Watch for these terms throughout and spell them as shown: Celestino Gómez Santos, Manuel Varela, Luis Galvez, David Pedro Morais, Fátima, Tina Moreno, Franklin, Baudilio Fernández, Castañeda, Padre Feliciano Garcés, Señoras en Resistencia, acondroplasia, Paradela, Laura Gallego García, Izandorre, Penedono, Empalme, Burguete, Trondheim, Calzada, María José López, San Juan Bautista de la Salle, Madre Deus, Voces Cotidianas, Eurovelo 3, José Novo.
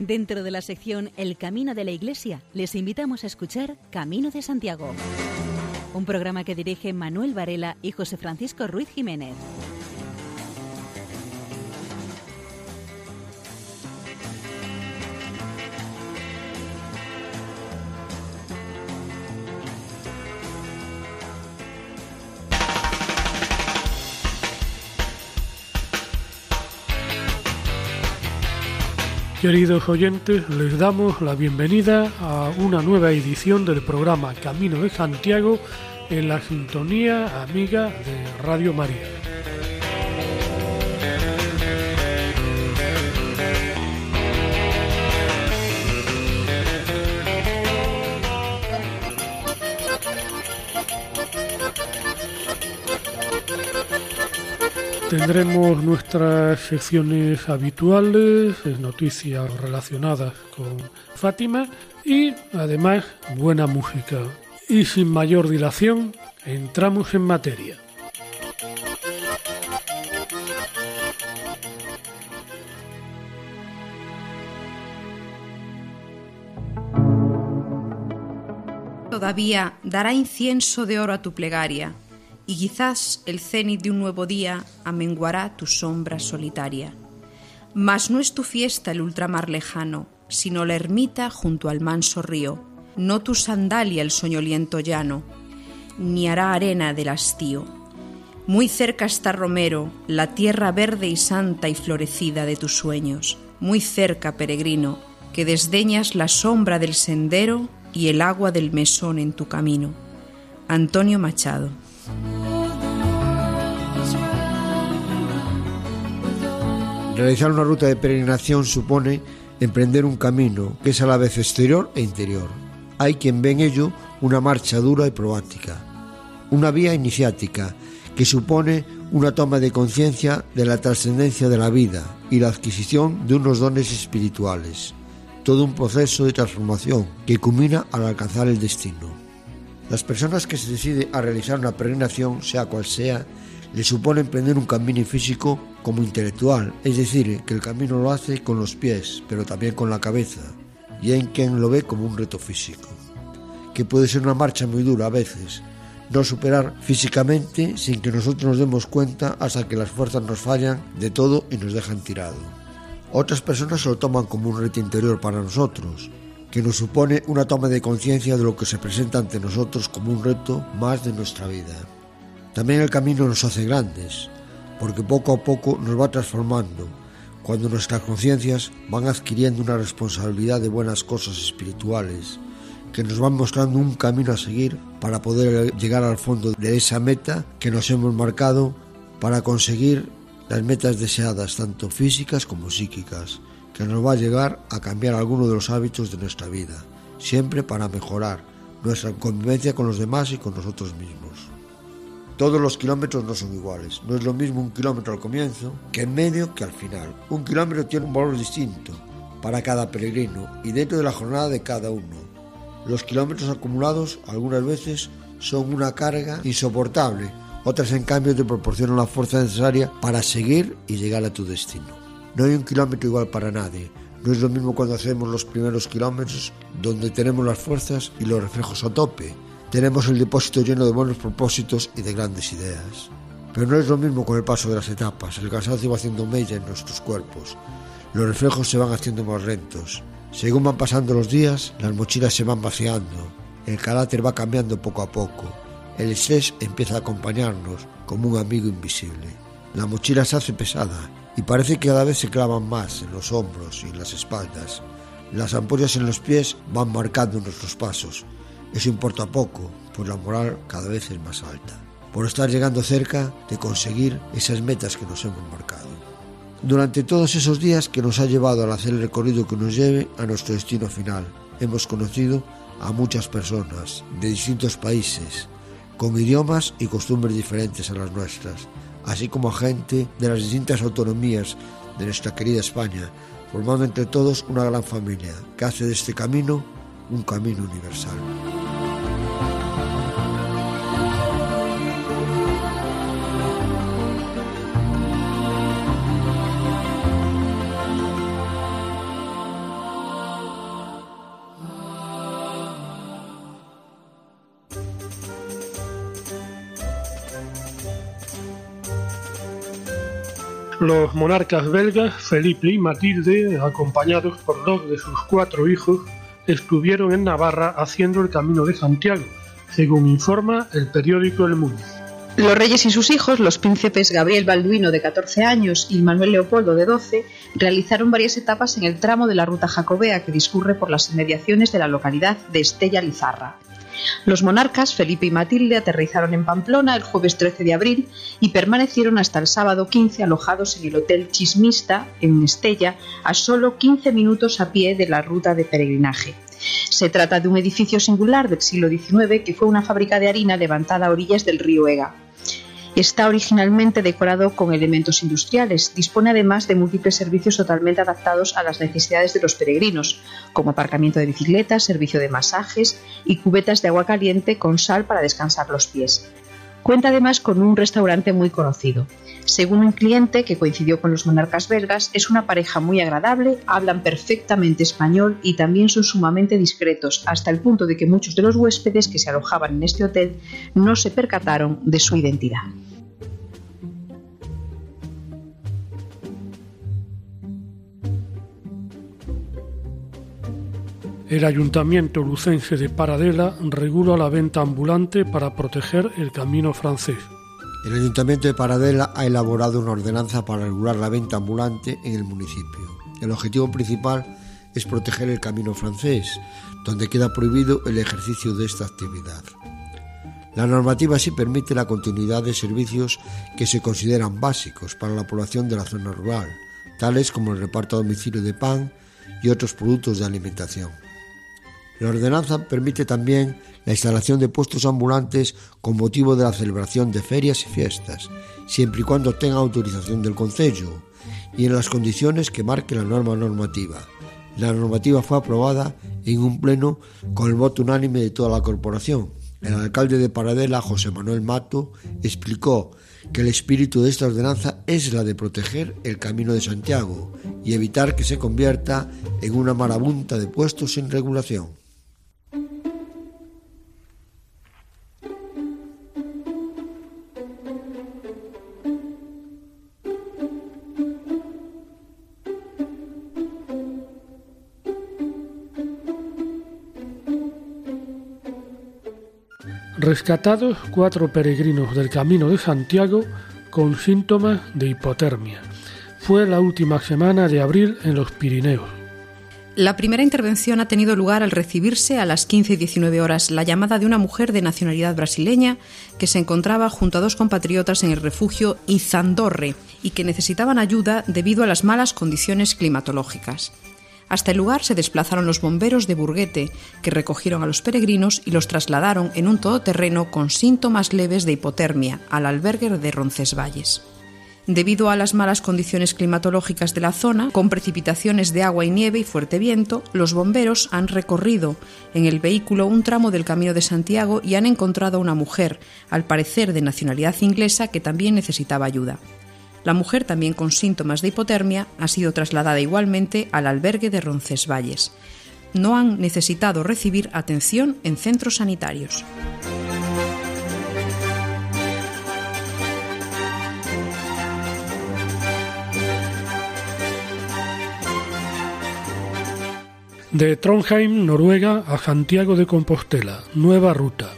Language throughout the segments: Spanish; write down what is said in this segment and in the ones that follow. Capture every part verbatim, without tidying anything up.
Dentro de la sección El Camino de la Iglesia, les invitamos a escuchar Camino de Santiago, un programa que dirige Manuel Varela y José Francisco Ruiz Jiménez. Queridos oyentes, les damos la bienvenida a una nueva edición del programa Camino de Santiago en la sintonía amiga de Radio María. Tendremos nuestras secciones habituales, noticias relacionadas con Fátima y además buena música. Y sin mayor dilación, entramos en materia. Todavía dará incienso de oro a tu plegaria, y quizás el cenit de un nuevo día amenguará tu sombra solitaria. Mas no es tu fiesta el ultramar lejano, sino la ermita junto al manso río, no tu sandalia el soñoliento llano, ni hará arena del hastío. Muy cerca está Romero, la tierra verde y santa y florecida de tus sueños, muy cerca, peregrino, que desdeñas la sombra del sendero y el agua del mesón en tu camino. Antonio Machado. Realizar una ruta de peregrinación supone emprender un camino que es a la vez exterior e interior. Hay quien ve en ello una marcha dura y probática, una vía iniciática que supone una toma de conciencia de la trascendencia de la vida y la adquisición de unos dones espirituales, todo un proceso de transformación que culmina al alcanzar el destino. Las personas que se deciden a realizar una peregrinación, sea cual sea, le supone emprender un camino físico como intelectual, es decir, que el camino lo hace con los pies, pero también con la cabeza, y hay quien lo ve como un reto físico, que puede ser una marcha muy dura a veces, no superar físicamente sin que nosotros nos demos cuenta hasta que las fuerzas nos fallan de todo y nos dejan tirado. Otras personas se lo toman como un reto interior para nosotros, que nos supone una toma de conciencia de lo que se presenta ante nosotros como un reto más de nuestra vida. También el camino nos hace grandes, porque poco a poco nos va transformando, cuando nuestras conciencias van adquiriendo una responsabilidad de buenas cosas espirituales, que nos van mostrando un camino a seguir para poder llegar al fondo de esa meta que nos hemos marcado para conseguir las metas deseadas, tanto físicas como psíquicas, que nos va a llegar a cambiar alguno de los hábitos de nuestra vida, siempre para mejorar nuestra convivencia con los demás y con nosotros mismos. Todos los kilómetros no son iguales, no es lo mismo un kilómetro al comienzo que en medio que al final. Un kilómetro tiene un valor distinto para cada peregrino y dentro de la jornada de cada uno. Los kilómetros acumulados algunas veces son una carga insoportable, otras en cambio te proporcionan la fuerza necesaria para seguir y llegar a tu destino. No hay un kilómetro igual para nadie. No es lo mismo cuando hacemos los primeros kilómetros, donde tenemos las fuerzas y los reflejos a tope. Tenemos el depósito lleno de buenos propósitos y de grandes ideas. Pero no es lo mismo con el paso de las etapas. El cansancio va haciendo mella en nuestros cuerpos. Los reflejos se van haciendo más lentos. Según van pasando los días, las mochilas se van vaciando. El carácter va cambiando poco a poco. El estrés empieza a acompañarnos como un amigo invisible. La mochila se hace pesada y parece que cada vez se clavan más en los hombros y en las espaldas. Las ampollas en los pies van marcando nuestros pasos. Eso importa poco, pues la moral cada vez es más alta, por estar llegando cerca de conseguir esas metas que nos hemos marcado. Durante todos esos días que nos ha llevado al hacer el recorrido que nos lleve a nuestro destino final, hemos conocido a muchas personas de distintos países, con idiomas y costumbres diferentes a las nuestras, así como a gente de las distintas autonomías de nuestra querida España, formando entre todos una gran familia que hace de este camino un camino universal. Los monarcas belgas, Felipe y Matilde, acompañados por dos de sus cuatro hijos, estuvieron en Navarra haciendo el Camino de Santiago, según informa el periódico El Mundo. Los reyes y sus hijos, los príncipes Gabriel Balduino de catorce años y Manuel Leopoldo de doce, realizaron varias etapas en el tramo de la ruta jacobea que discurre por las inmediaciones de la localidad de Estella Lizarra. Los monarcas Felipe y Matilde aterrizaron en Pamplona el jueves trece de abril y permanecieron hasta el sábado quince alojados en el Hotel Chismista, en Estella, a solo quince minutos a pie de la ruta de peregrinaje. Se trata de un edificio singular del siglo diecinueve que fue una fábrica de harina levantada a orillas del río Ega. Está originalmente decorado con elementos industriales. Dispone además de múltiples servicios totalmente adaptados a las necesidades de los peregrinos, como aparcamiento de bicicletas, servicio de masajes y cubetas de agua caliente con sal para descansar los pies. Cuenta además con un restaurante muy conocido. Según un cliente que coincidió con los monarcas belgas, es una pareja muy agradable, hablan perfectamente español y también son sumamente discretos, hasta el punto de que muchos de los huéspedes que se alojaban en este hotel no se percataron de su identidad. El Ayuntamiento Lucense de Paradela regula la venta ambulante para proteger el Camino Francés. El Ayuntamiento de Paradela ha elaborado una ordenanza para regular la venta ambulante en el municipio. El objetivo principal es proteger el Camino Francés, donde queda prohibido el ejercicio de esta actividad. La normativa sí permite la continuidad de servicios que se consideran básicos para la población de la zona rural, tales como el reparto a domicilio de pan y otros productos de alimentación. La ordenanza permite también la instalación de puestos ambulantes con motivo de la celebración de ferias y fiestas, siempre y cuando tenga autorización del Concello y en las condiciones que marque la norma normativa. La normativa fue aprobada en un pleno con el voto unánime de toda la corporación. El alcalde de Paradela, José Manuel Mato, explicó que el espíritu de esta ordenanza es la de proteger el Camino de Santiago y evitar que se convierta en una marabunta de puestos sin regulación. Rescatados cuatro peregrinos del Camino de Santiago con síntomas de hipotermia. Fue la última semana de abril en los Pirineos. La primera intervención ha tenido lugar al recibirse a las quince y diecinueve horas la llamada de una mujer de nacionalidad brasileña que se encontraba junto a dos compatriotas en el refugio Izandorre y que necesitaban ayuda debido a las malas condiciones climatológicas. Hasta el lugar se desplazaron los bomberos de Burguete, que recogieron a los peregrinos y los trasladaron en un todoterreno con síntomas leves de hipotermia al albergue de Roncesvalles. Debido a las malas condiciones climatológicas de la zona, con precipitaciones de agua y nieve y fuerte viento, los bomberos han recorrido en el vehículo un tramo del Camino de Santiago y han encontrado a una mujer, al parecer de nacionalidad inglesa, que también necesitaba ayuda. La mujer, también con síntomas de hipotermia, ha sido trasladada igualmente al albergue de Roncesvalles. No han necesitado recibir atención en centros sanitarios. De Trondheim, Noruega, a Santiago de Compostela, nueva ruta.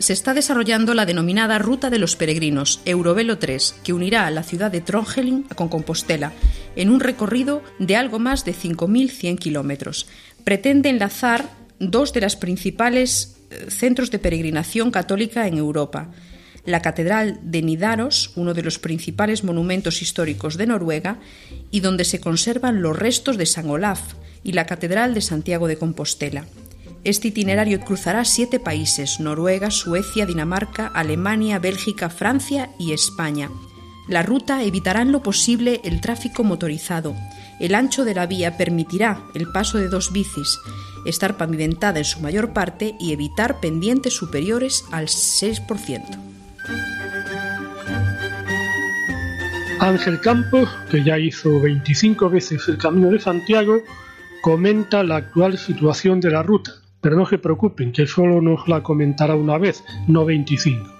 Se está desarrollando la denominada Ruta de los Peregrinos, Eurovelo tres, que unirá a la ciudad de Trondheim con Compostela, en un recorrido de algo más de cinco mil cien kilómetros. Pretende enlazar dos de los principales centros de peregrinación católica en Europa. La Catedral de Nidaros, uno de los principales monumentos históricos de Noruega, y donde se conservan los restos de San Olaf, y la Catedral de Santiago de Compostela. Este itinerario cruzará siete países: Noruega, Suecia, Dinamarca, Alemania, Bélgica, Francia y España. La ruta evitará en lo posible el tráfico motorizado. El ancho de la vía permitirá el paso de dos bicis, estar pavimentada en su mayor parte y evitar pendientes superiores al seis por ciento. Ángel Campos, que ya hizo veinticinco veces el Camino de Santiago, comenta la actual situación de la ruta. Pero no se preocupen, que solo nos la comentará una vez, no veinticinco.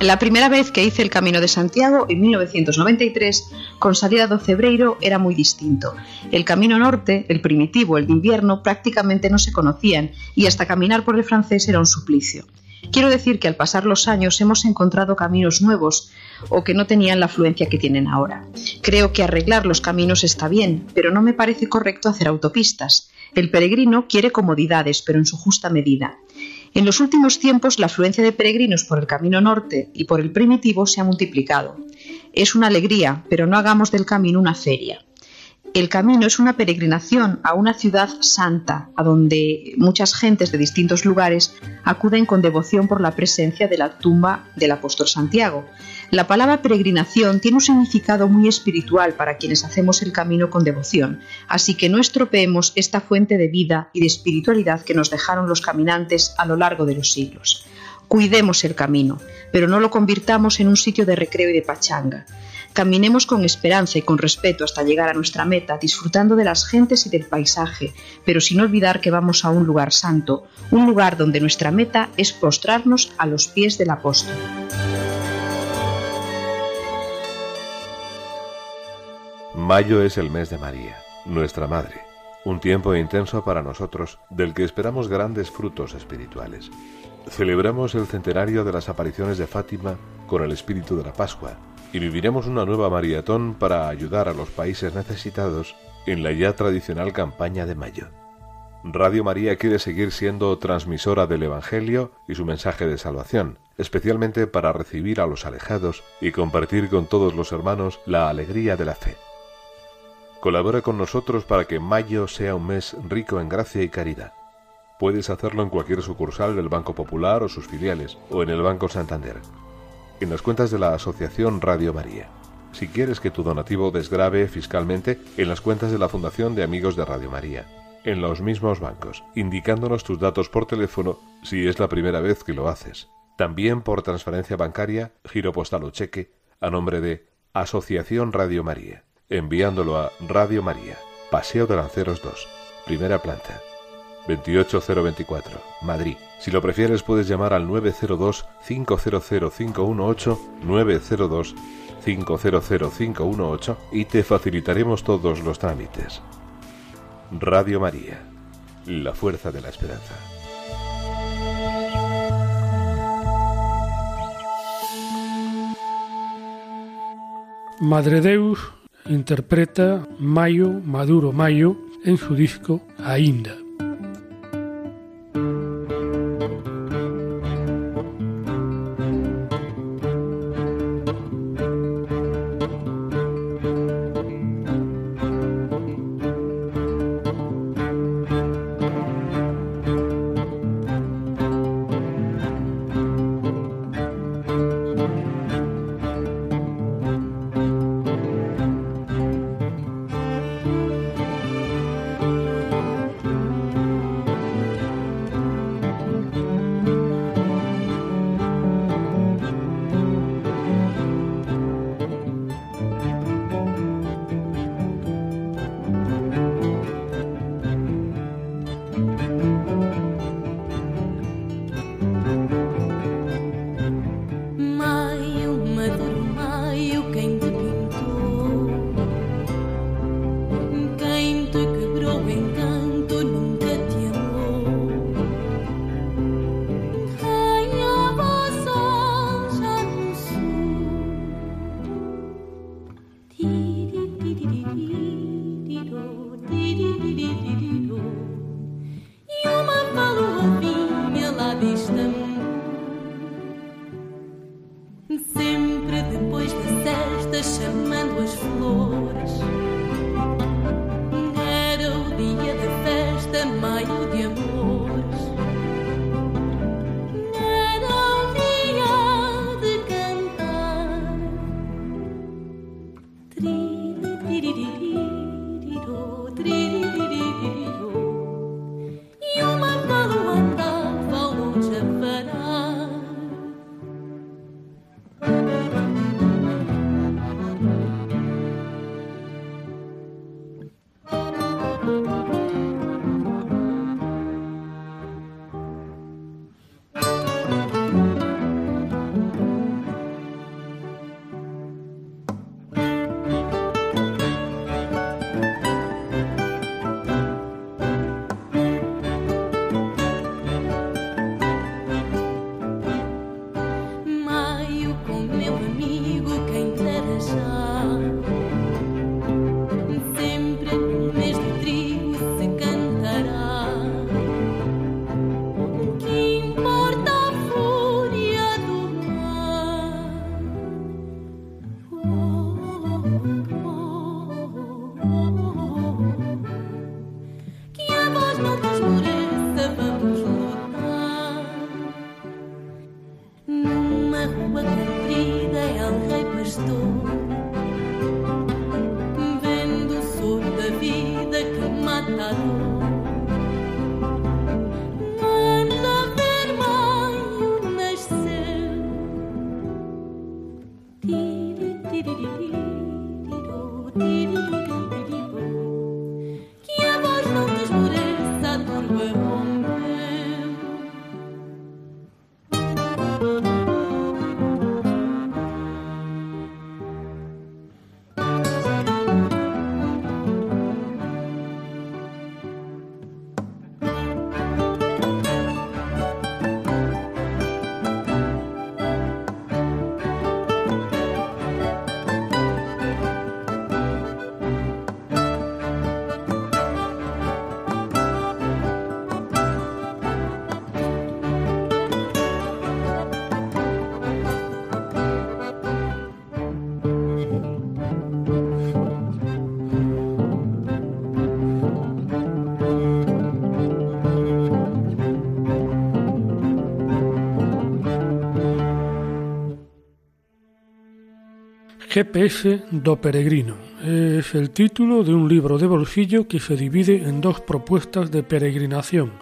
La primera vez que hice el Camino de Santiago, en mil novecientos noventa y tres, con salida do Cebreiro, era muy distinto. El camino norte, el primitivo, el de invierno, prácticamente no se conocían y hasta caminar por el francés era un suplicio. Quiero decir que al pasar los años hemos encontrado caminos nuevos o que no tenían la afluencia que tienen ahora. Creo que arreglar los caminos está bien, pero no me parece correcto hacer autopistas. El peregrino quiere comodidades, pero en su justa medida. En los últimos tiempos, la afluencia de peregrinos por el Camino Norte y por el Primitivo se ha multiplicado. Es una alegría, pero no hagamos del camino una feria. El camino es una peregrinación a una ciudad santa, a donde muchas gentes de distintos lugares acuden con devoción por la presencia de la tumba del apóstol Santiago. La palabra peregrinación tiene un significado muy espiritual para quienes hacemos el camino con devoción, así que no estropeemos esta fuente de vida y de espiritualidad que nos dejaron los caminantes a lo largo de los siglos. Cuidemos el camino, pero no lo convirtamos en un sitio de recreo y de pachanga. Caminemos con esperanza y con respeto hasta llegar a nuestra meta, disfrutando de las gentes y del paisaje, pero sin olvidar que vamos a un lugar santo, un lugar donde nuestra meta es postrarnos a los pies del apóstol. Mayo es el mes de María, nuestra Madre, un tiempo intenso para nosotros, del que esperamos grandes frutos espirituales. Celebramos el centenario de las apariciones de Fátima con el espíritu de la Pascua, y viviremos una nueva maratón para ayudar a los países necesitados en la ya tradicional campaña de mayo. Radio María quiere seguir siendo transmisora del Evangelio y su mensaje de salvación, especialmente para recibir a los alejados y compartir con todos los hermanos la alegría de la fe. Colabora con nosotros para que mayo sea un mes rico en gracia y caridad. Puedes hacerlo en cualquier sucursal del Banco Popular o sus filiales, o en el Banco Santander, en las cuentas de la Asociación Radio María. Si quieres que tu donativo desgrave fiscalmente, en las cuentas de la Fundación de Amigos de Radio María, en los mismos bancos, indicándonos tus datos por teléfono si es la primera vez que lo haces. También por transferencia bancaria, giro postal o cheque, a nombre de Asociación Radio María, enviándolo a Radio María, Paseo de Lanceros dos, primera planta, veintiocho mil veinticuatro, Madrid. Si lo prefieres puedes llamar al nueve cero dos, cinco cero cero, cinco uno ocho, nueve cero dos, cinco cero cero, cinco uno ocho y te facilitaremos todos los trámites. Radio María, la fuerza de la esperanza. Madre Deus interpreta Mayo, Maduro Mayo en su disco Ainda. Jesucristo, vendo o sol da vida que mataram. G P S do peregrino es el título de un libro de bolsillo que se divide en dos propuestas de peregrinación,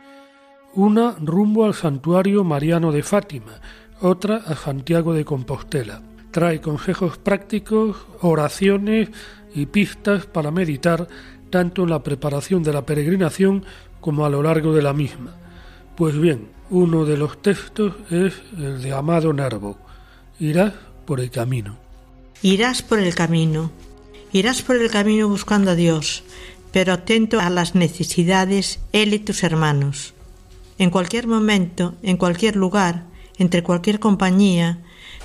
una rumbo al santuario mariano de Fátima, otra a Santiago de Compostela. Trae consejos prácticos, oraciones y pistas para meditar tanto en la preparación de la peregrinación como a lo largo de la misma. Pues bien, uno de los textos es el de Amado Nervo, Irás por el camino. Irás por el camino, irás por el camino buscando a Dios, pero atento a las necesidades él y tus hermanos. En cualquier momento, en cualquier lugar, entre cualquier compañía,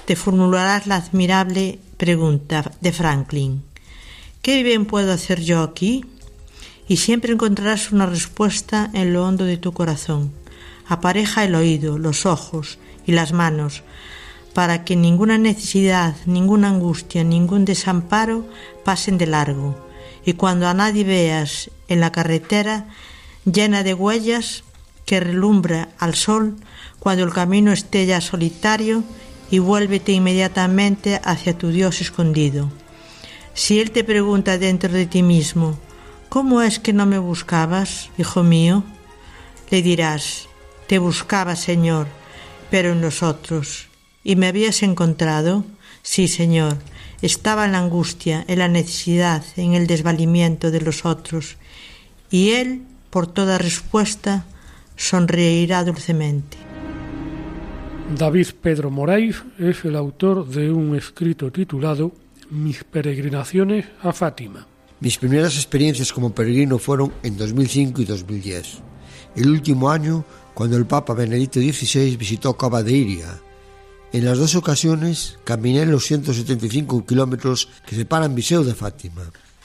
te formularás la admirable pregunta de Franklin: ¿qué bien puedo hacer yo aquí? Y siempre encontrarás una respuesta en lo hondo de tu corazón. Apareja el oído, los ojos y las manos, para que ninguna necesidad, ninguna angustia, ningún desamparo pasen de largo. Y cuando a nadie veas en la carretera llena de huellas que relumbra al sol, cuando el camino esté ya solitario, y vuélvete inmediatamente hacia tu Dios escondido. Si Él te pregunta dentro de ti mismo, ¿cómo es que no me buscabas, hijo mío?, le dirás: te buscaba, Señor, pero en nosotros. ¿Y me habías encontrado? Sí, Señor, estaba en la angustia, en la necesidad, en el desvalimiento de los otros. Y Él, por toda respuesta, sonreirá dulcemente. David Pedro Morais es el autor de un escrito titulado Mis peregrinaciones a Fátima. Mis primeras experiencias como peregrino fueron en dos mil cinco y dos mil diez. El último año, cuando el Papa Benedicto dieciséis visitó Cava de Iria. En las dos ocasiones caminé los ciento setenta y cinco kilómetros que separan Viseu de Fátima.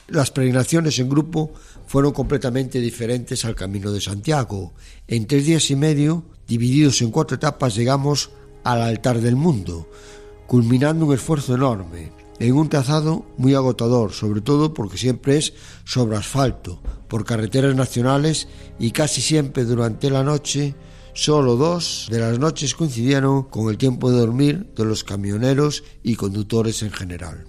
Las peregrinaciones en grupo fueron completamente diferentes al Camino de Santiago. En tres días y medio, divididos en cuatro etapas, llegamos al altar del mundo, culminando un esfuerzo enorme, en un trazado muy agotador, sobre todo porque siempre es sobre asfalto, por carreteras nacionales y casi siempre durante la noche. Solo dos de las noches coincidieron con el tiempo de dormir de los camioneros y conductores en general.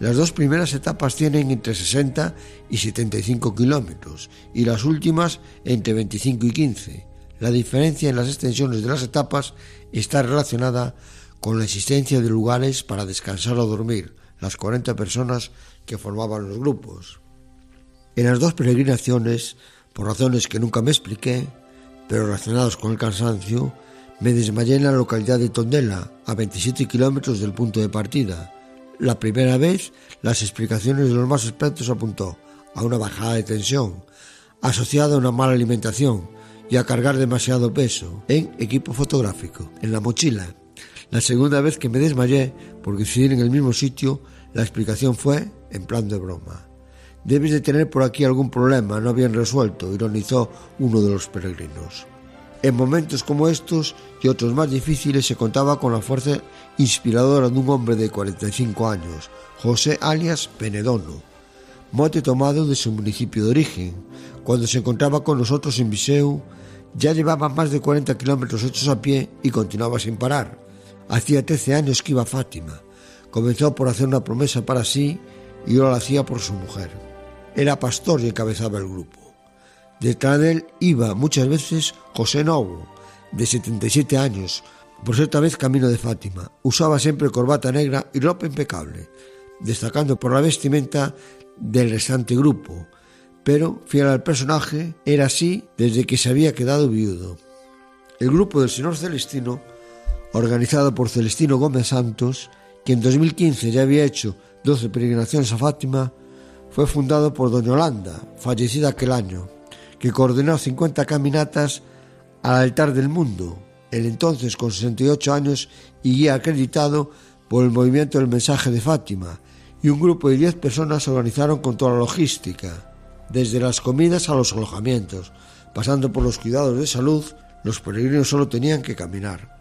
Las dos primeras etapas tienen entre sesenta y setenta y cinco kilómetros y las últimas entre veinticinco y quince. La diferencia en las extensiones de las etapas está relacionada con la existencia de lugares para descansar o dormir, las cuarenta personas que formaban los grupos. En las dos peregrinaciones, por razones que nunca me expliqué, pero relacionados con el cansancio, me desmayé en la localidad de Tondela, a veintisiete kilómetros del punto de partida. La primera vez, las explicaciones de los más expertos apuntó a una bajada de tensión, asociada a una mala alimentación y a cargar demasiado peso en equipo fotográfico, en la mochila. La segunda vez que me desmayé, por coincidir en el mismo sitio, la explicación fue en plan de broma. «Debes de tener por aquí algún problema no bien resuelto», ironizó uno de los peregrinos. En momentos como estos y otros más difíciles se contaba con la fuerza inspiradora de un hombre de cuarenta y cinco años, José alias Penedono, mote tomado de su municipio de origen. Cuando se encontraba con nosotros en Viseu, ya llevaba más de cuarenta kilómetros hechos a pie y continuaba sin parar. Hacía trece años que iba a Fátima. comenzó por hacer una promesa para sí y ahora la hacía por su mujer. Era pastor y encabezaba el grupo. Detrás de él iba muchas veces José Novo, de setenta y siete años, por cierta vez camino de Fátima. Usaba siempre corbata negra y ropa impecable, destacando por la vestimenta del restante grupo, pero fiel al personaje, era así desde que se había quedado viudo. El grupo del señor Celestino, organizado por Celestino Gómez Santos, que en dos mil quince ya había hecho doce peregrinaciones a Fátima, fue fundado por doña Yolanda, fallecida aquel año, que coordinó cincuenta caminatas al altar del mundo, el entonces con sesenta y ocho años y guía acreditado por el movimiento del mensaje de Fátima, y un grupo de diez personas se organizaron con toda la logística, desde las comidas a los alojamientos, pasando por los cuidados de salud. Los peregrinos solo tenían que caminar.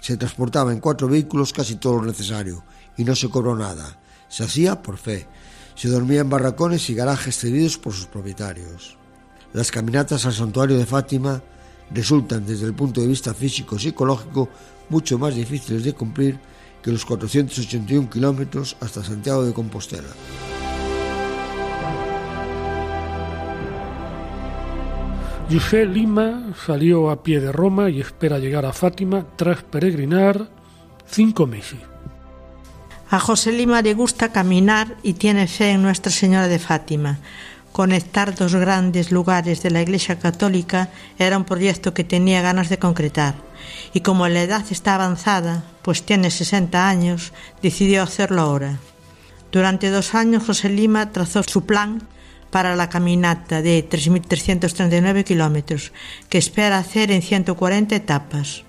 Se transportaba en cuatro vehículos casi todo lo necesario y no se cobró nada. Se hacía por fe. Se dormía en barracones y garajes cedidos por sus propietarios. Las caminatas al santuario de Fátima resultan desde el punto de vista físico-psicológico mucho más difíciles de cumplir que los cuatrocientos ochenta y uno kilómetros hasta Santiago de Compostela. José Lima salió a pie de Roma y espera llegar a Fátima tras peregrinar cinco meses. A José Lima le gusta caminar y tiene fe en Nuestra Señora de Fátima. Conectar dos grandes lugares de la Iglesia Católica era un proyecto que tenía ganas de concretar. Y como la edad está avanzada, pues tiene sesenta años, decidió hacerlo ahora. Durante dos años José Lima trazó su plan para la caminata de tres mil trescientos treinta y nueve kilómetros, que espera hacer en ciento cuarenta etapas.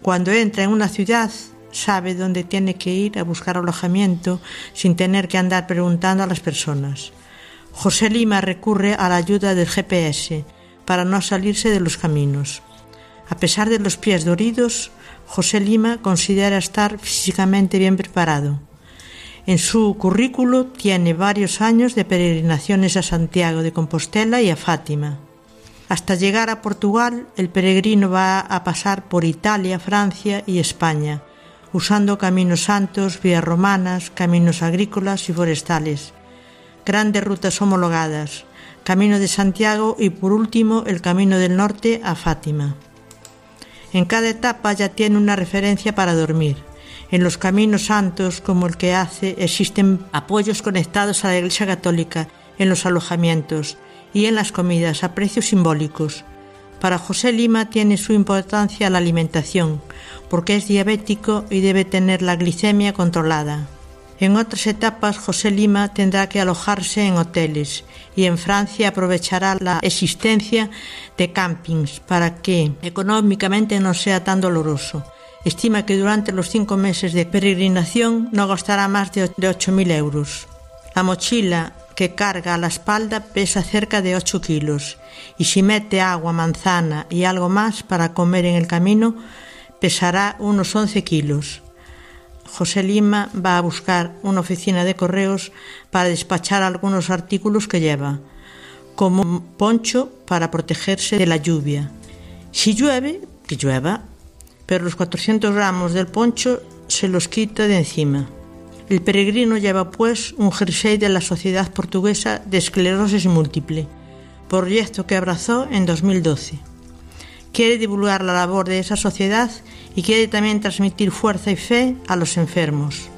Cuando entra en una ciudad, sabe dónde tiene que ir a buscar alojamiento sin tener que andar preguntando a las personas. José Lima recurre a la ayuda del G P S para no salirse de los caminos. A pesar de los pies dolidos, José Lima considera estar físicamente bien preparado. En su currículo tiene varios años de peregrinaciones a Santiago de Compostela y a Fátima. Hasta llegar a Portugal, el peregrino va a pasar por Italia, Francia y España, usando caminos santos, vías romanas, caminos agrícolas y forestales, grandes rutas homologadas, Camino de Santiago y, por último, el Camino del Norte a Fátima. En cada etapa ya tiene una referencia para dormir. En los caminos santos, como el que hace, existen apoyos conectados a la Iglesia Católica, en los alojamientos y en las comidas a precios simbólicos. Para José Lima tiene su importancia la alimentación, porque es diabético y debe tener la glicemia controlada. En otras etapas, José Lima tendrá que alojarse en hoteles y en Francia aprovechará la existencia de campings para que económicamente no sea tan doloroso. Estima que durante los cinco meses de peregrinación no gastará más de ocho mil euros. La mochila que carga a la espalda pesa cerca de ocho kilos y si mete agua, manzana y algo más para comer en el camino, pesará unos once kilos. José Lima va a buscar una oficina de correos para despachar algunos artículos que lleva, como un poncho para protegerse de la lluvia. Si llueve, que llueva, pero los cuatrocientos gramos del poncho se los quita de encima. El peregrino lleva pues un jersey de la Sociedad Portuguesa de Esclerosis Múltiple, proyecto que abrazó en dos mil doce. Quiere divulgar la labor de esa sociedad y quiere también transmitir fuerza y fe a los enfermos.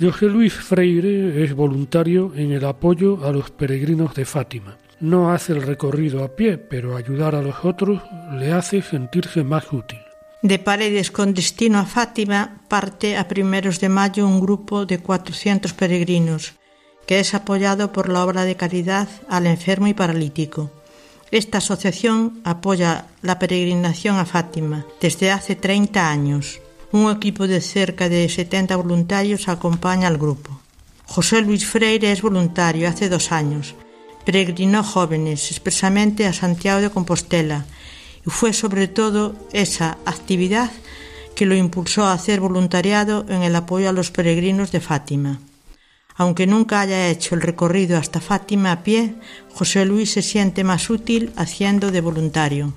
José Luis Freire es voluntario en el apoyo a los peregrinos de Fátima. No hace el recorrido a pie, pero ayudar a los otros le hace sentirse más útil. De Paredes con destino a Fátima parte a primeros de mayo un grupo de cuatrocientos peregrinos, que es apoyado por la obra de Caridad al Enfermo y Paralítico. Esta asociación apoya la peregrinación a Fátima desde hace treinta años. Un equipo de cerca de setenta voluntarios acompaña al grupo. José Luis Freire es voluntario hace dos años. Peregrinó jóvenes expresamente a Santiago de Compostela y fue sobre todo esa actividad que lo impulsó a hacer voluntariado en el apoyo a los peregrinos de Fátima. Aunque nunca haya hecho el recorrido hasta Fátima a pie, José Luis se siente más útil haciendo de voluntario.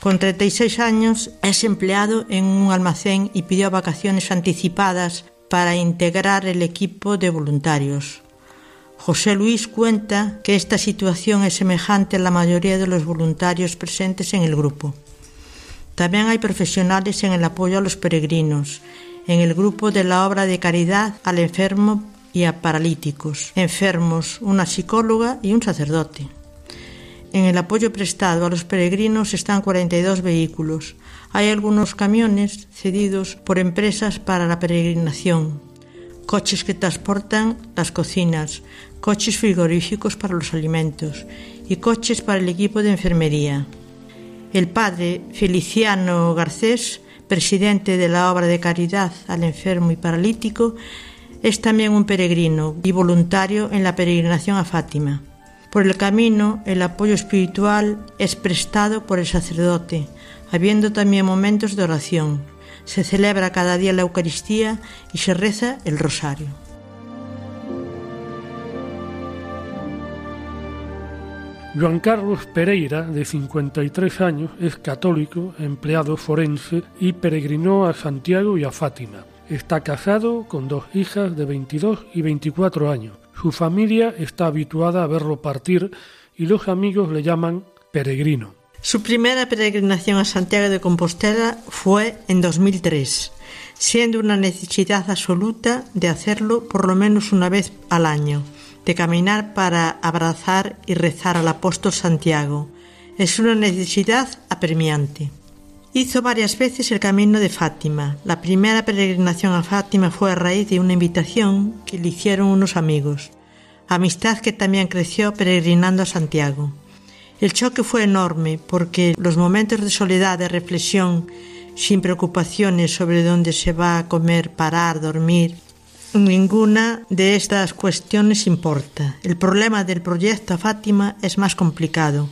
Con treinta y seis años es empleado en un almacén y pidió vacaciones anticipadas para integrar el equipo de voluntarios. José Luis cuenta que esta situación es semejante a la mayoría de los voluntarios presentes en el grupo. También hay profesionales en el apoyo a los peregrinos, en el grupo de la obra de Caridad al Enfermo y a Paralíticos, enfermos, una psicóloga y un sacerdote. En el apoyo prestado a los peregrinos están cuarenta y dos vehículos. Hay algunos camiones cedidos por empresas para la peregrinación, coches que transportan las cocinas, coches frigoríficos para los alimentos y coches para el equipo de enfermería. El padre Feliciano Garcés, presidente de la obra de Caridad al Enfermo y Paralítico, es también un peregrino y voluntario en la peregrinación a Fátima. Por el camino, el apoyo espiritual es prestado por el sacerdote, habiendo también momentos de oración. Se celebra cada día la Eucaristía y se reza el rosario. Juan Carlos Pereira, de cincuenta y tres años, es católico, empleado forense y peregrinó a Santiago y a Fátima. Está casado con dos hijas de veintidós y veinticuatro años. Su familia está habituada a verlo partir y los amigos le llaman peregrino. Su primera peregrinación a Santiago de Compostela fue en dos mil tres, siendo una necesidad absoluta de hacerlo por lo menos una vez al año, de caminar para abrazar y rezar al apóstol Santiago. Es una necesidad apremiante. Hizo varias veces el camino de Fátima. La primera peregrinación a Fátima fue a raíz de una invitación que le hicieron unos amigos, amistad que también creció peregrinando a Santiago. El choque fue enorme porque los momentos de soledad, de reflexión, sin preocupaciones sobre dónde se va a comer, parar, dormir, ninguna de estas cuestiones importa. El problema del proyecto a Fátima es más complicado.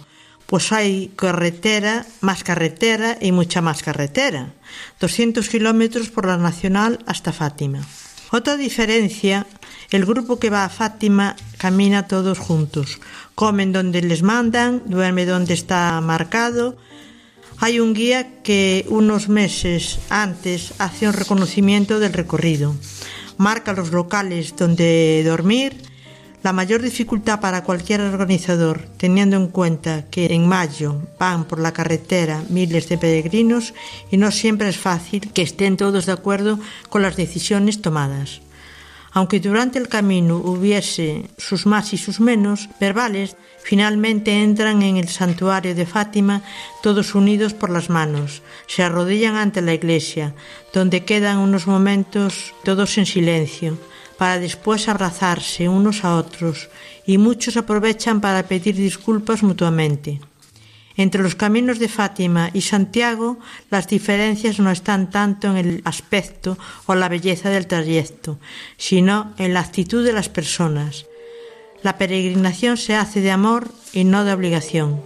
Pues hay carretera, más carretera y mucha más carretera. doscientos kilómetros por la Nacional hasta Fátima. Otra diferencia, el grupo que va a Fátima camina todos juntos. Comen donde les mandan, duerme donde está marcado. Hay un guía que unos meses antes hace un reconocimiento del recorrido. Marca los locales donde dormir. La mayor dificultad para cualquier organizador, teniendo en cuenta que en mayo van por la carretera miles de peregrinos y no siempre es fácil que estén todos de acuerdo con las decisiones tomadas. Aunque durante el camino hubiese sus más y sus menos verbales, finalmente entran en el santuario de Fátima todos unidos por las manos. Se arrodillan ante la iglesia, donde quedan unos momentos todos en silencio, para después abrazarse unos a otros, y muchos aprovechan para pedir disculpas mutuamente. Entre los caminos de Fátima y Santiago, las diferencias no están tanto en el aspecto o la belleza del trayecto, sino en la actitud de las personas. La peregrinación se hace de amor y no de obligación.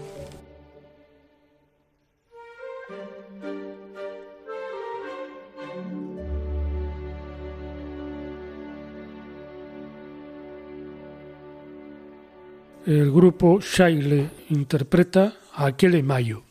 El grupo Shaile interpreta Aquel Mayo.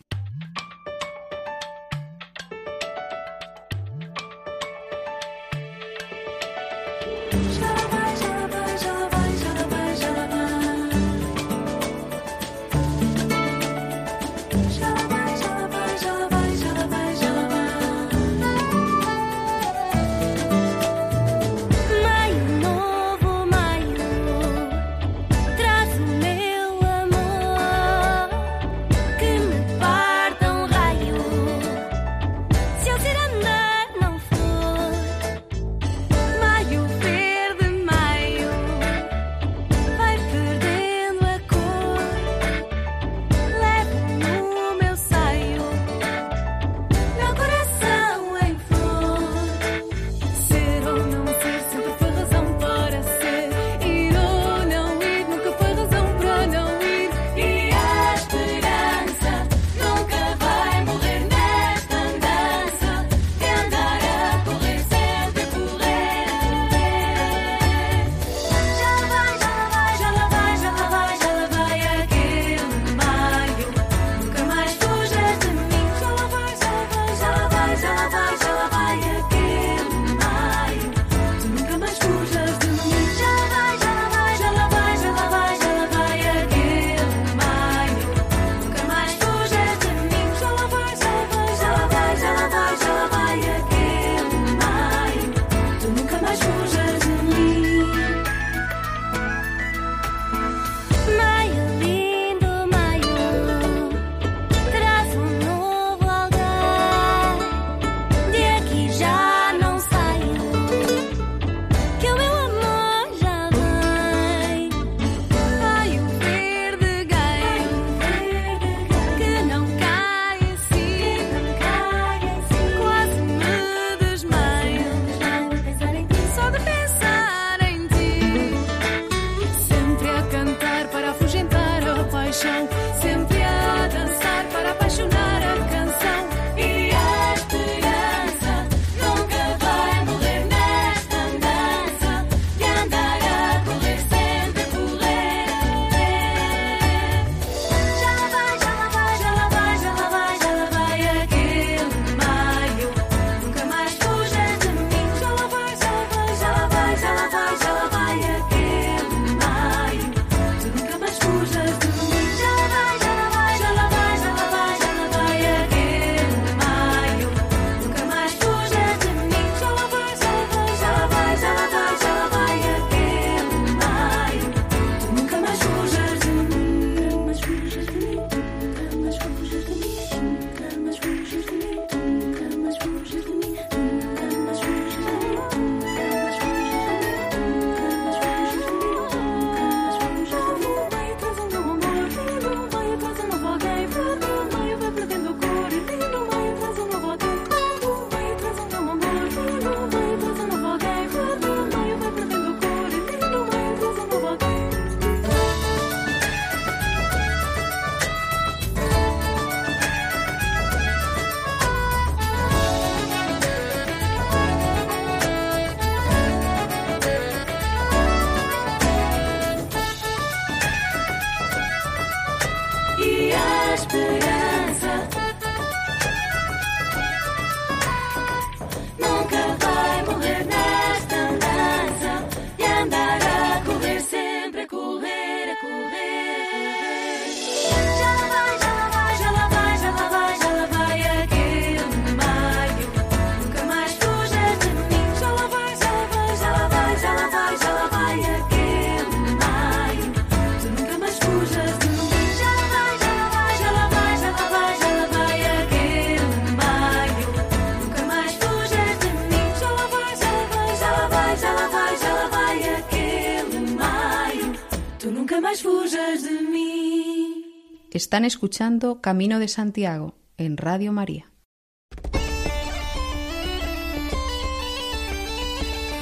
más fusas de mí. Están escuchando Camino de Santiago en Radio María.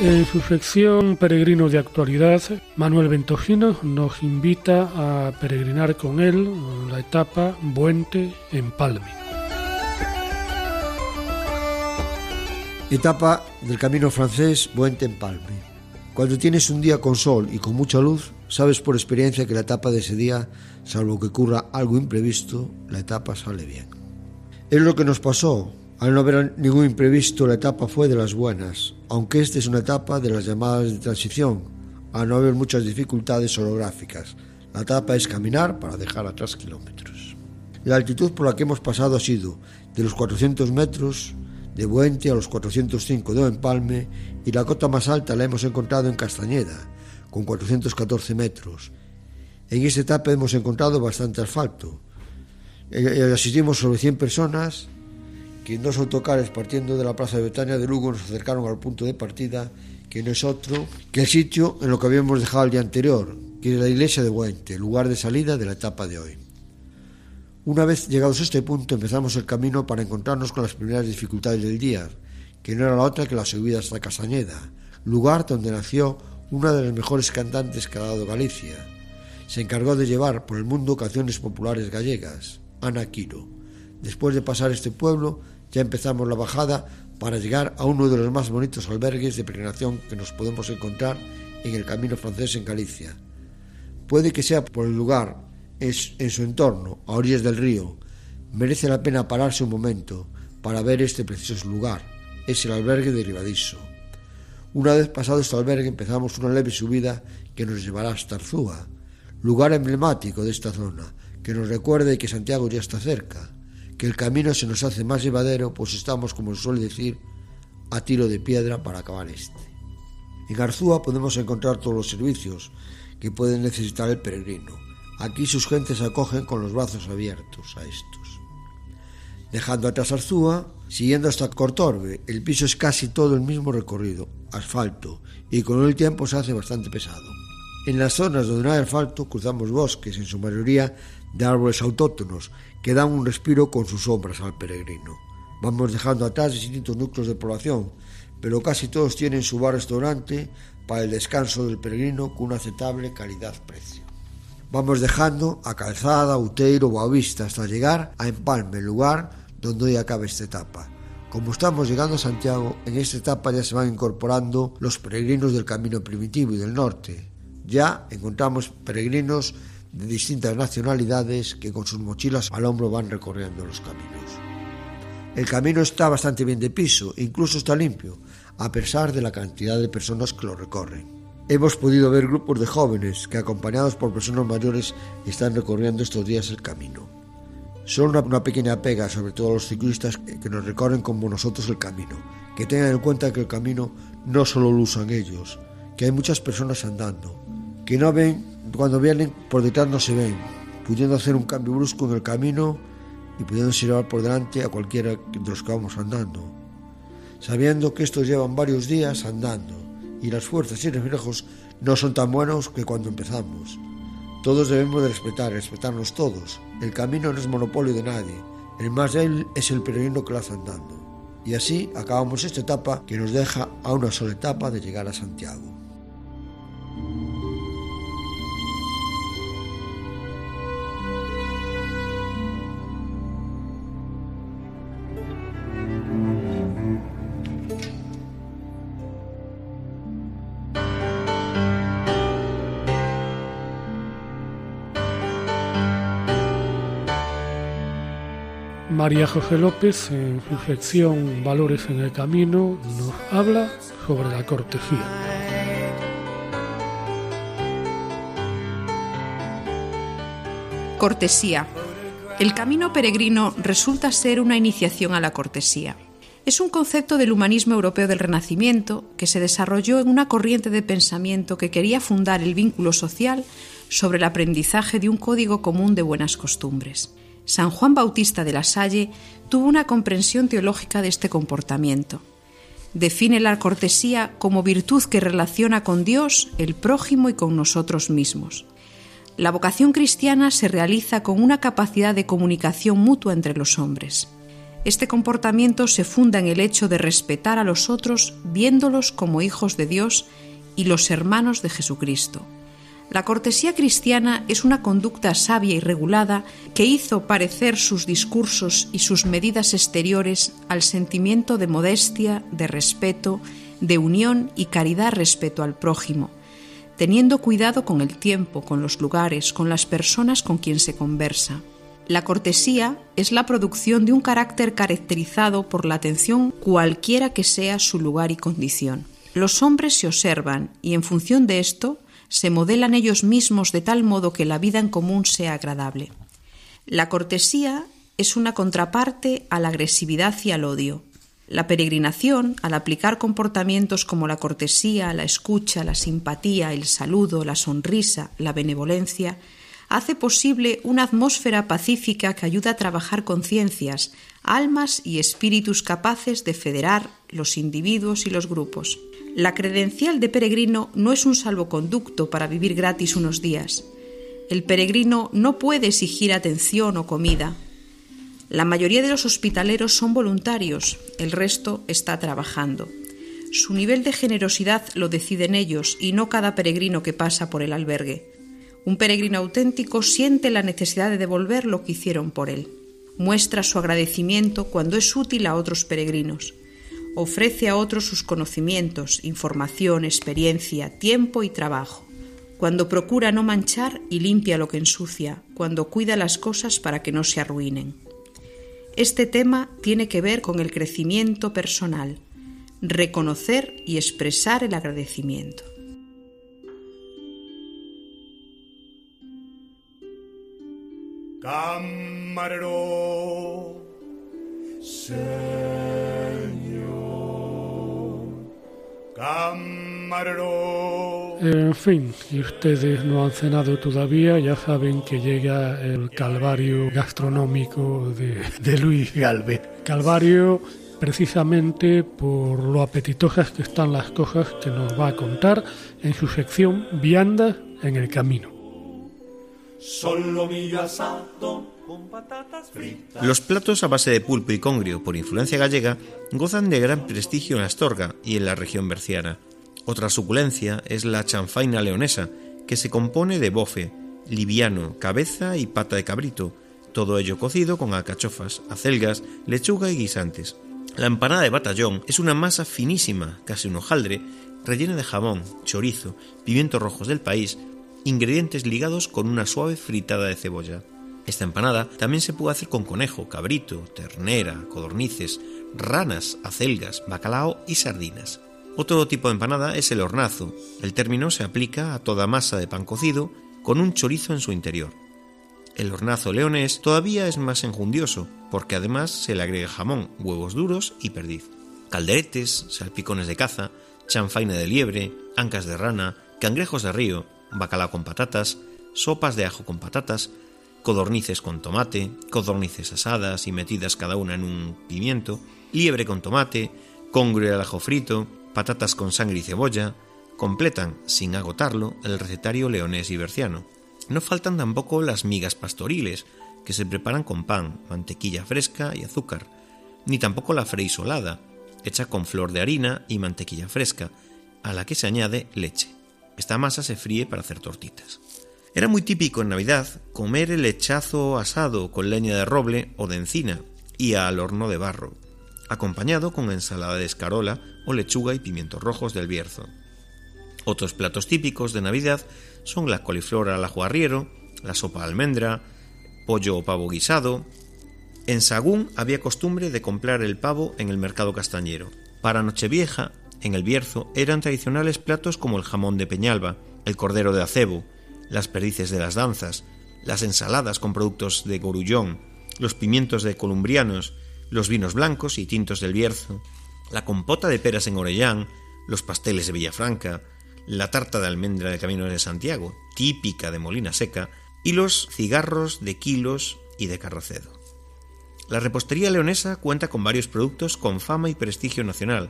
En su sección Peregrinos de Actualidad, Manuel Ventojino nos invita a peregrinar con él la etapa Buente en Palme. Etapa del Camino Francés Buente en Palme. Cuando tienes un día con sol y con mucha luz, sabes por experiencia que la etapa de ese día, salvo que ocurra algo imprevisto, la etapa sale bien. Es lo que nos pasó. Al no haber ningún imprevisto, la etapa fue de las buenas, aunque esta es una etapa de las llamadas de transición, al no haber muchas dificultades orográficas. La etapa es caminar para dejar atrás kilómetros. La altitud por la que hemos pasado ha sido de los cuatrocientos metros de Buente a los cuatrocientos cinco de Empalme, y la cota más alta la hemos encontrado en Castañeda, con cuatrocientos catorce metros. En esta etapa hemos encontrado bastante asfalto. Asistimos sobre cien personas... que en dos autocares partiendo de la Plaza de Betania de Lugo nos acercaron al punto de partida, que no es otro que el sitio en lo que habíamos dejado el día anterior, que es la iglesia de Buente, lugar de salida de la etapa de hoy. Una vez llegados a este punto empezamos el camino para encontrarnos con las primeras dificultades del día, que no era la otra que la subida hasta Castañeda, lugar donde nació una de las mejores cantantes que ha dado Galicia. Se encargó de llevar por el mundo canciones populares gallegas, Ana Quiro. Después de pasar este pueblo, ya empezamos la bajada para llegar a uno de los más bonitos albergues de peregrinación que nos podemos encontrar en el Camino Francés en Galicia. Puede que sea por el lugar, es en su entorno, a orillas del río. Merece la pena pararse un momento para ver este precioso lugar. Es el albergue de Ribadiso. Una vez pasado este albergue empezamos una leve subida que nos llevará hasta Arzúa, lugar emblemático de esta zona, que nos recuerde que Santiago ya está cerca, que el camino se nos hace más llevadero, pues estamos, como se suele decir, a tiro de piedra para acabar este. En Arzúa podemos encontrar todos los servicios que puede necesitar el peregrino. Aquí sus gentes acogen con los brazos abiertos a estos. Dejando atrás Arzúa, siguiendo hasta Cortorbe, el piso es casi todo el mismo recorrido, asfalto, y con el tiempo se hace bastante pesado. En las zonas donde no hay asfalto cruzamos bosques, en su mayoría de árboles autóctonos, que dan un respiro con sus sombras al peregrino. Vamos dejando atrás distintos núcleos de población, pero casi todos tienen su bar-restaurante para el descanso del peregrino con una aceptable calidad-precio. Vamos dejando a Calzada, Outeiro, Boavista, hasta llegar a Empalme, el lugar donde hoy acaba esta etapa. Como estamos llegando a Santiago, en esta etapa ya se van incorporando los peregrinos del camino primitivo y del norte. Ya encontramos peregrinos de distintas nacionalidades que con sus mochilas al hombro van recorriendo los caminos. El camino está bastante bien de piso, incluso está limpio, a pesar de la cantidad de personas que lo recorren. Hemos podido ver grupos de jóvenes que, acompañados por personas mayores, están recorriendo estos días el camino. Solo una pequeña pega, sobre todo a los ciclistas que nos recorren como nosotros el camino, que tengan en cuenta que el camino no solo lo usan ellos, que hay muchas personas andando, que no ven. Cuando vienen por detrás no se ven, pudiendo hacer un cambio brusco en el camino y pudiendo llevar por delante a cualquiera de los que vamos andando, sabiendo que estos llevan varios días andando y las fuerzas y reflejos no son tan buenos que cuando empezamos. Todos debemos de respetar, respetarnos todos. El camino no es monopolio de nadie, el más débil es el peregrino que lo hace andando. Y así acabamos esta etapa que nos deja a una sola etapa de llegar a Santiago. María José López, en su sección Valores en el Camino, nos habla sobre la cortesía. Cortesía. El camino peregrino resulta ser una iniciación a la cortesía. Es un concepto del humanismo europeo del Renacimiento que se desarrolló en una corriente de pensamiento que quería fundar el vínculo social sobre el aprendizaje de un código común de buenas costumbres. San Juan Bautista de la Salle tuvo una comprensión teológica de este comportamiento. Define la cortesía como virtud que relaciona con Dios, el prójimo y con nosotros mismos. la vocación cristiana se realiza con una capacidad de comunicación mutua entre los hombres. Este comportamiento se funda en el hecho de respetar a los otros viéndolos como hijos de Dios y los hermanos de Jesucristo. La cortesía cristiana es una conducta sabia y regulada que hizo parecer sus discursos y sus medidas exteriores al sentimiento de modestia, de respeto, de unión y caridad respecto al prójimo, teniendo cuidado con el tiempo, con los lugares, con las personas con quien se conversa. La cortesía es la producción de un carácter caracterizado por la atención cualquiera que sea su lugar y condición. Los hombres se observan y en función de esto se modelan ellos mismos de tal modo que la vida en común sea agradable. La cortesía es una contraparte a la agresividad y al odio. La peregrinación, al aplicar comportamientos como la cortesía, la escucha, la simpatía, el saludo, la sonrisa, la benevolencia, hace posible una atmósfera pacífica que ayuda a trabajar conciencias, almas y espíritus capaces de federar los individuos y los grupos. La credencial de peregrino no es un salvoconducto para vivir gratis unos días. El peregrino no puede exigir atención o comida. La mayoría de los hospitaleros son voluntarios, el resto está trabajando. Su nivel de generosidad lo deciden ellos y no cada peregrino que pasa por el albergue. Un peregrino auténtico siente la necesidad de devolver lo que hicieron por él. Muestra su agradecimiento cuando es útil a otros peregrinos. Ofrece a otros sus conocimientos, información, experiencia, tiempo y trabajo. Cuando procura no manchar y limpia lo que ensucia, cuando cuida las cosas para que no se arruinen. Este tema tiene que ver con el crecimiento personal, reconocer y expresar el agradecimiento. Camarero, Señor, camarero. En fin, y ustedes no han cenado todavía, ya saben que llega el calvario gastronómico de, de Luis Galvez. Calvario, precisamente por lo apetitosas que están las cosas que nos va a contar en su sección Viandas en el Camino. Los platos a base de pulpo y congrio por influencia gallega gozan de gran prestigio en Astorga y en la región berciana. Otra suculencia es la chanfaina leonesa, que se compone de bofe, liviano, cabeza y pata de cabrito, todo ello cocido con alcachofas, acelgas, lechuga y guisantes. La empanada de batallón es una masa finísima, casi un hojaldre, rellena de jamón, chorizo, pimientos rojos del país, ingredientes ligados con una suave fritada de cebolla. Esta empanada también se puede hacer con conejo, cabrito, ternera, codornices, ranas, acelgas, bacalao y sardinas. Otro tipo de empanada es el hornazo. El término se aplica a toda masa de pan cocido con un chorizo en su interior. El hornazo leonés todavía es más enjundioso porque además se le agrega jamón, huevos duros y perdiz. Calderetes, salpicones de caza, chanfaina de liebre, ancas de rana, cangrejos de río, bacalao con patatas, sopas de ajo con patatas, codornices con tomate, codornices asadas y metidas cada una en un pimiento, liebre con tomate, congrio al ajo frito, patatas con sangre y cebolla, completan, sin agotarlo, el recetario leonés y berciano. No faltan tampoco las migas pastoriles, que se preparan con pan, mantequilla fresca y azúcar, ni tampoco la freisolada, hecha con flor de harina y mantequilla fresca, a la que se añade leche. Esta masa se fríe para hacer tortitas. Era muy típico en Navidad comer el lechazo asado con leña de roble o de encina y al horno de barro, acompañado con ensalada de escarola o lechuga y pimientos rojos del Bierzo. Otros platos típicos de Navidad son la coliflor al ajo arriero, la sopa de almendra, pollo o pavo guisado. En Sagún había costumbre de comprar el pavo en el mercado castañero. Para Nochevieja, en el Bierzo eran tradicionales platos como el jamón de Peñalba, el cordero de Acebo, las perdices de las danzas, las ensaladas con productos de Gorullón, los pimientos de Columbrianos, los vinos blancos y tintos del Bierzo, la compota de peras en Orellán, los pasteles de Villafranca, la tarta de almendra de Camino de Santiago, típica de Molina Seca, y los cigarros de Quilos y de Carracedo. La repostería leonesa cuenta con varios productos con fama y prestigio nacional,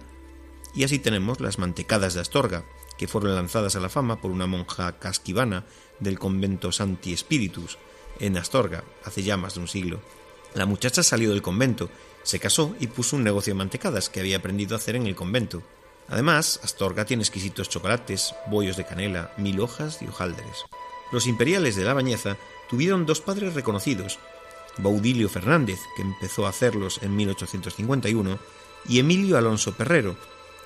y así tenemos las mantecadas de Astorga, que fueron lanzadas a la fama por una monja casquivana del convento Santi Spiritus, en Astorga, hace ya más de un siglo. La muchacha salió del convento, se casó y puso un negocio de mantecadas que había aprendido a hacer en el convento. Además, Astorga tiene exquisitos chocolates, bollos de canela, mil hojas y hojaldres. Los imperiales de la Bañeza tuvieron dos padres reconocidos, Baudilio Fernández, que empezó a hacerlos en mil ochocientos cincuenta y uno, y Emilio Alonso Perrero,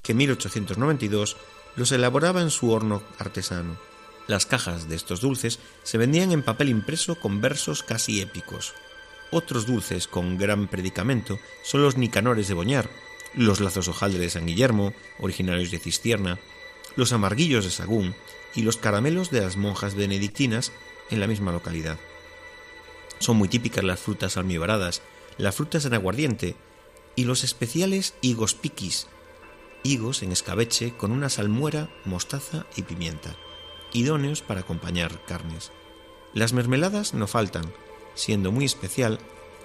que en mil ochocientos noventa y dos los elaboraba en su horno artesano. Las cajas de estos dulces se vendían en papel impreso con versos casi épicos. Otros dulces con gran predicamento son los Nicanores de Boñar, los lazos hojaldre de San Guillermo, originarios de Cistierna, los amarguillos de Sagún y los caramelos de las monjas benedictinas en la misma localidad. Son muy típicas las frutas almibaradas, las frutas en aguardiente y los especiales higos piquis, higos en escabeche con una salmuera, mostaza y pimienta, idóneos para acompañar carnes. Las mermeladas no faltan, siendo muy especial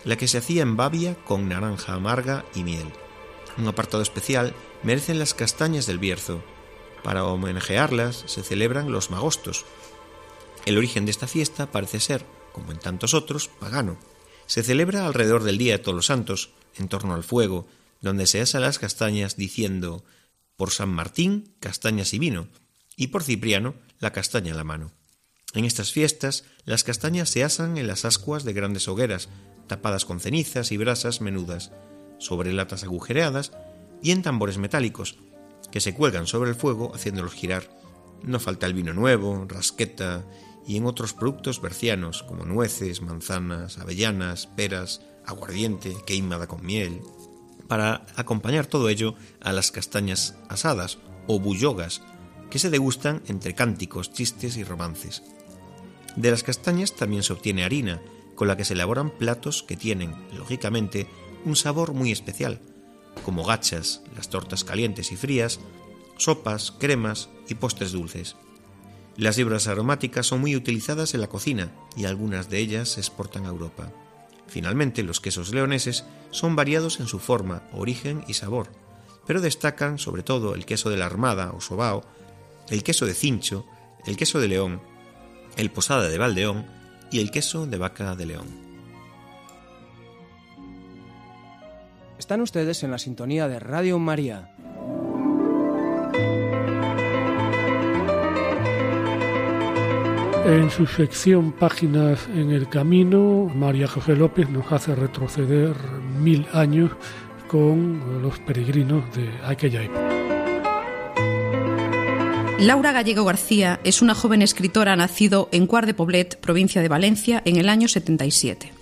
la que se hacía en Babia con naranja amarga y miel. Un apartado especial merecen las castañas del Bierzo. Para homenajearlas se celebran los magostos. El origen de esta fiesta parece ser, como en tantos otros, pagano. Se celebra alrededor del Día de Todos los Santos, en torno al fuego, donde se asan las castañas diciendo: por San Martín, castañas y vino, y por Cipriano, la castaña en la mano. En estas fiestas, las castañas se asan en las ascuas de grandes hogueras, tapadas con cenizas y brasas menudas, sobre latas agujereadas y en tambores metálicos, que se cuelgan sobre el fuego haciéndolos girar. No falta el vino nuevo, rasqueta y en otros productos bercianos, como nueces, manzanas, avellanas, peras, aguardiente, queimada con miel, para acompañar todo ello a las castañas asadas o bullogas, que se degustan entre cánticos, chistes y romances. De las castañas también se obtiene harina, con la que se elaboran platos que tienen, lógicamente, un sabor muy especial, como gachas, las tortas calientes y frías, sopas, cremas y postres dulces. Las hierbas aromáticas son muy utilizadas en la cocina y algunas de ellas se exportan a Europa. Finalmente, los quesos leoneses son variados en su forma, origen y sabor, pero destacan sobre todo el queso de la Armada o Sobao, el queso de Cincho, el queso de León, el Posada de Valdeón y el queso de Vaca de León. Están ustedes en la sintonía de Radio María. En su sección Páginas en el Camino, María José López nos hace retroceder mil años con los peregrinos de aquella época. Laura Gallego García es una joven escritora nacido en Quart de Poblet, provincia de Valencia, en el año setenta y siete.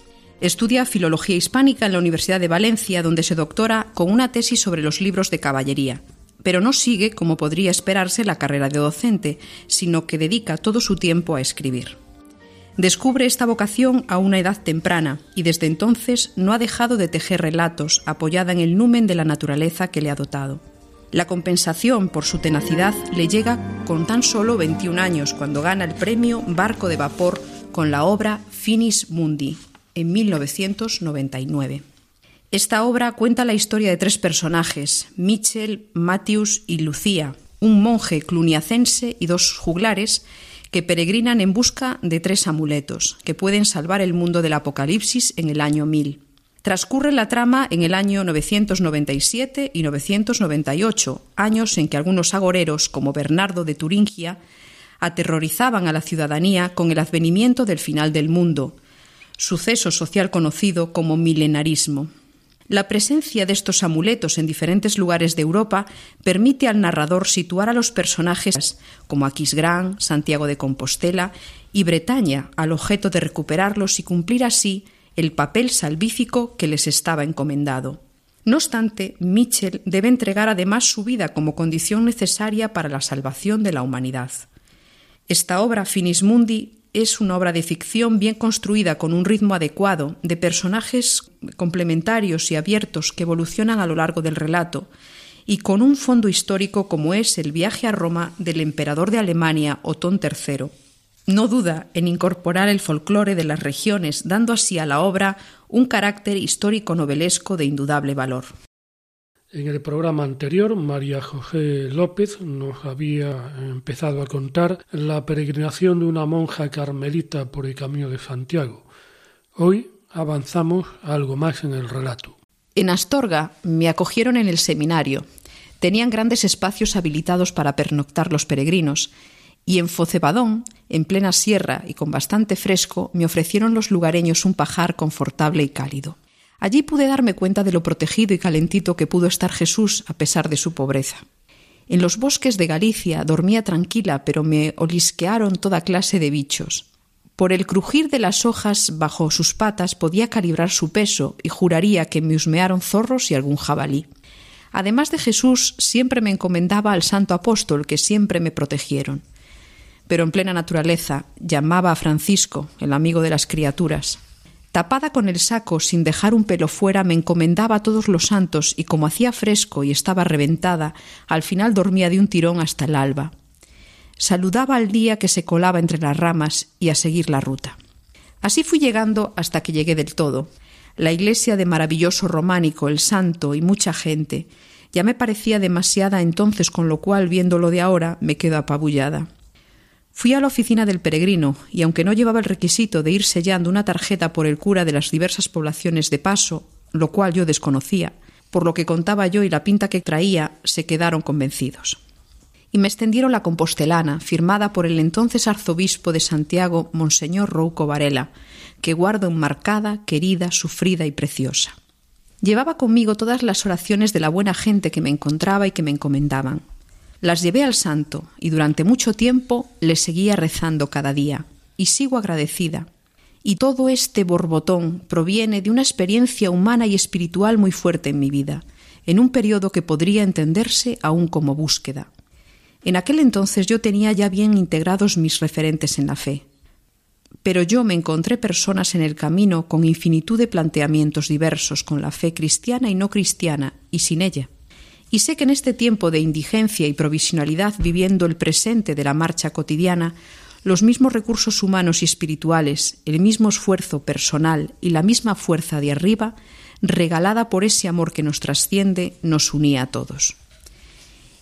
Estudia Filología Hispánica en la Universidad de Valencia, donde se doctora con una tesis sobre los libros de caballería. Pero no sigue, como podría esperarse, la carrera de docente, sino que dedica todo su tiempo a escribir. Descubre esta vocación a una edad temprana y desde entonces no ha dejado de tejer relatos, apoyada en el numen de la naturaleza que le ha dotado. La compensación por su tenacidad le llega con tan solo veintiún años, cuando gana el premio Barco de Vapor con la obra Finis Mundi, en mil novecientos noventa y nueve. Esta obra cuenta la historia de tres personajes, Mitchell, Matthews y Lucía, un monje cluniacense y dos juglares que peregrinan en busca de tres amuletos que pueden salvar el mundo del apocalipsis en el año mil. Transcurre la trama en el año novecientos noventa y siete y novecientos noventa y ocho, años en que algunos agoreros, como Bernardo de Turingia, aterrorizaban a la ciudadanía con el advenimiento del final del mundo, suceso social conocido como milenarismo. La presencia de estos amuletos en diferentes lugares de Europa permite al narrador situar a los personajes como Aquisgrán, Santiago de Compostela y Bretaña al objeto de recuperarlos y cumplir así el papel salvífico que les estaba encomendado. No obstante, Mitchell debe entregar además su vida como condición necesaria para la salvación de la humanidad. Esta obra, Finis Mundi, es una obra de ficción bien construida, con un ritmo adecuado, de personajes complementarios y abiertos que evolucionan a lo largo del relato, y con un fondo histórico como es el viaje a Roma del emperador de Alemania, Otón tercero. No duda en incorporar el folclore de las regiones, dando así a la obra un carácter histórico novelesco de indudable valor. En el programa anterior, María José López nos había empezado a contar la peregrinación de una monja carmelita por el Camino de Santiago. Hoy avanzamos algo más en el relato. En Astorga me acogieron en el seminario. Tenían grandes espacios habilitados para pernoctar los peregrinos. Y en Focebadón, en plena sierra y con bastante fresco, me ofrecieron los lugareños un pajar confortable y cálido. Allí pude darme cuenta de lo protegido y calentito que pudo estar Jesús a pesar de su pobreza. En los bosques de Galicia dormía tranquila, pero me olisquearon toda clase de bichos. Por el crujir de las hojas bajo sus patas podía calibrar su peso y juraría que me husmearon zorros y algún jabalí. Además de Jesús, siempre me encomendaba al santo apóstol, que siempre me protegieron. Pero en plena naturaleza llamaba a Francisco, el amigo de las criaturas. Tapada con el saco, sin dejar un pelo fuera, me encomendaba a todos los santos y como hacía fresco y estaba reventada, al final dormía de un tirón hasta el alba. Saludaba al día que se colaba entre las ramas y a seguir la ruta. Así fui llegando hasta que llegué del todo. La iglesia de maravilloso románico, el santo y mucha gente. Ya me parecía demasiada entonces, con lo cual, viéndolo de ahora, me quedo apabullada. Fui a la oficina del peregrino y, aunque no llevaba el requisito de ir sellando una tarjeta por el cura de las diversas poblaciones de paso, lo cual yo desconocía, por lo que contaba yo y la pinta que traía, se quedaron convencidos. Y me extendieron la compostelana, firmada por el entonces arzobispo de Santiago, monseñor Rouco Varela, que guardo enmarcada, querida, sufrida y preciosa. Llevaba conmigo todas las oraciones de la buena gente que me encontraba y que me encomendaban. Las llevé al santo y durante mucho tiempo le seguía rezando cada día, y sigo agradecida. Y todo este borbotón proviene de una experiencia humana y espiritual muy fuerte en mi vida, en un periodo que podría entenderse aún como búsqueda. En aquel entonces yo tenía ya bien integrados mis referentes en la fe, pero yo me encontré personas en el camino con infinitud de planteamientos diversos con la fe cristiana y no cristiana, y sin ella. Y sé que en este tiempo de indigencia y provisionalidad, viviendo el presente de la marcha cotidiana, los mismos recursos humanos y espirituales, el mismo esfuerzo personal y la misma fuerza de arriba, regalada por ese amor que nos trasciende, nos unía a todos.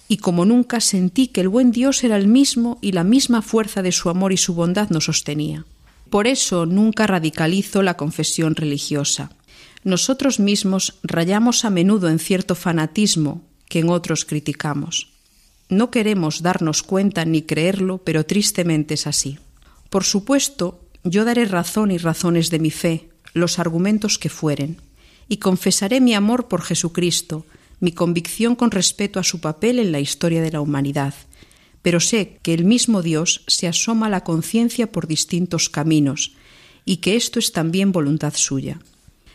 Y como nunca sentí que el buen Dios era el mismo y la misma fuerza de su amor y su bondad nos sostenía. Por eso nunca radicalizo la confesión religiosa. Nosotros mismos rayamos a menudo en cierto fanatismo, que en otros criticamos. No queremos darnos cuenta ni creerlo, pero tristemente es así. Por supuesto, yo daré razón y razones de mi fe, los argumentos que fueren, y confesaré mi amor por Jesucristo, mi convicción con respecto a su papel en la historia de la humanidad, pero sé que el mismo Dios se asoma a la conciencia por distintos caminos, y que esto es también voluntad suya.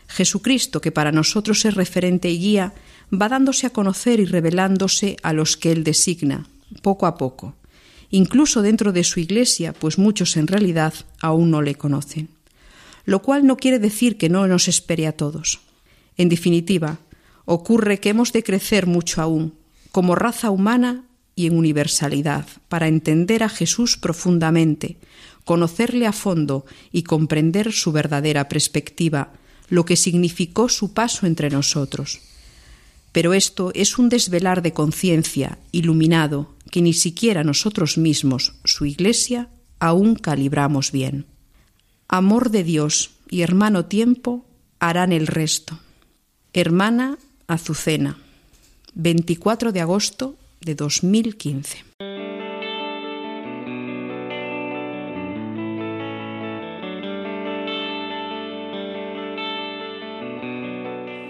Jesucristo, que para nosotros es referente y guía, va dándose a conocer y revelándose a los que Él designa, poco a poco, incluso dentro de su Iglesia, pues muchos en realidad aún no le conocen. Lo cual no quiere decir que no nos espere a todos. En definitiva, ocurre que hemos de crecer mucho aún, como raza humana y en universalidad, para entender a Jesús profundamente, conocerle a fondo y comprender su verdadera perspectiva, lo que significó su paso entre nosotros. Pero esto es un desvelar de conciencia iluminado que ni siquiera nosotros mismos, su Iglesia, aún calibramos bien. Amor de Dios y hermano tiempo harán el resto. Hermana Azucena, veinticuatro de agosto de dos mil quince.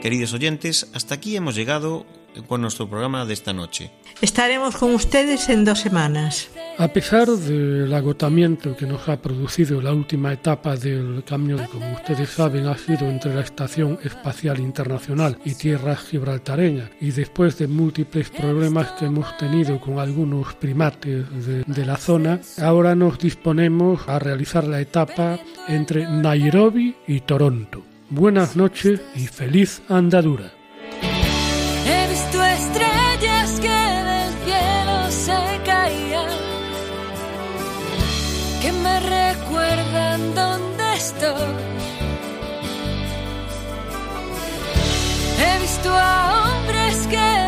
Queridos oyentes, hasta aquí hemos llegado con nuestro programa de esta noche. Estaremos con ustedes en dos semanas. A pesar del agotamiento que nos ha producido la última etapa del camino, que como ustedes saben ha sido entre la Estación Espacial Internacional y tierras gibraltareñas, y después de múltiples problemas que hemos tenido con algunos primates de, de la zona, ahora nos disponemos a realizar la etapa entre Nairobi y Toronto. Buenas noches y feliz andadura. He visto estrellas que del cielo se caían, que me recuerdan dónde estoy. He visto a hombres que